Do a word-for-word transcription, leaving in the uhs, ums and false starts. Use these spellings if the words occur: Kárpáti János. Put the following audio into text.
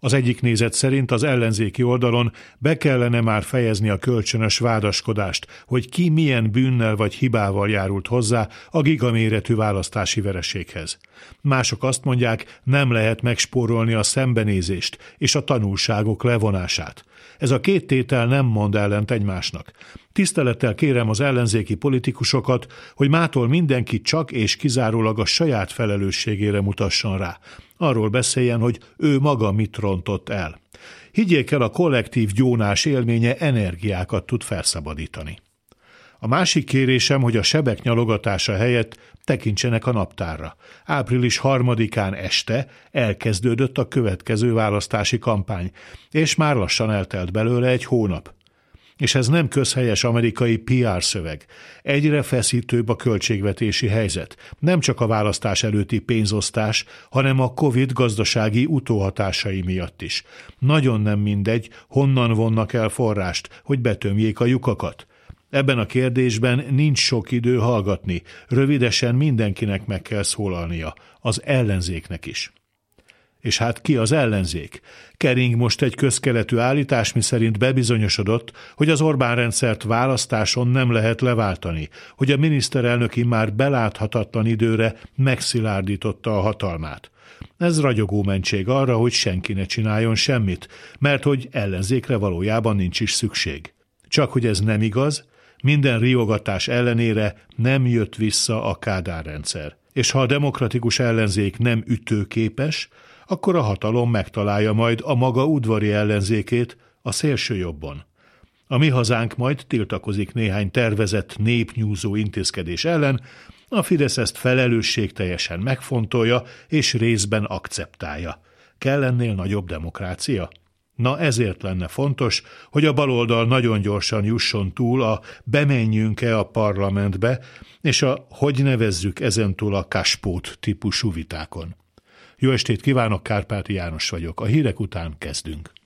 Az egyik nézet szerint az ellenzéki oldalon be kellene már fejezni a kölcsönös vádaskodást, hogy ki milyen bűnnel vagy hibával járult hozzá a gigaméretű választási vereséghez. Mások azt mondják, nem lehet megspórolni a szembenézést és a tanulságok levonását. Ez a két tétel nem mond ellent egymásnak. Tisztelettel kérem az ellenzéki politikusokat, hogy mától mindenki csak és kizárólag a saját felelősségére mutasson rá. Arról beszéljen, hogy ő maga mit rontott el. Higgyék el, a kollektív gyónás élménye energiákat tud felszabadítani. A másik kérésem, hogy a sebek nyalogatása helyett tekintsenek a naptárra. április harmadikán este elkezdődött a következő választási kampány, és már lassan eltelt belőle egy hónap. És ez nem közhelyes amerikai pé er szöveg. Egyre feszítőbb a költségvetési helyzet. Nem csak a választás előtti pénzosztás, hanem a Covid gazdasági utóhatásai miatt is. Nagyon nem mindegy, honnan vonnak el forrást, hogy betömjék a lyukakat. Ebben a kérdésben nincs sok idő hallgatni. Rövidesen mindenkinek meg kell szólalnia, az ellenzéknek is. És hát ki az ellenzék? Kering most egy közkeletű állítás, miszerint bebizonyosodott, hogy az Orbán rendszert választáson nem lehet leváltani, hogy a miniszterelnök immár beláthatatlan időre megszilárdította a hatalmát. Ez ragyogó mentség arra, hogy senki ne csináljon semmit, mert hogy ellenzékre valójában nincs is szükség. Csak hogy ez nem igaz, minden riogatás ellenére nem jött vissza a Kádár rendszer. És ha a demokratikus ellenzék nem ütőképes, akkor a hatalom megtalálja majd a maga udvari ellenzékét a szélsőjobbon. A Mi Hazánk majd tiltakozik néhány tervezett népnyúzó intézkedés ellen, a Fidesz ezt felelősségteljesen megfontolja és részben akceptálja. Kell ennél nagyobb demokrácia? Na ezért lenne fontos, hogy a baloldal nagyon gyorsan jusson túl a bemenjünk-e a parlamentbe, és a hogy nevezzük ezentúl a kaspót típusú vitákon. Jó estét kívánok, Kárpáti János vagyok. A hírek után kezdünk.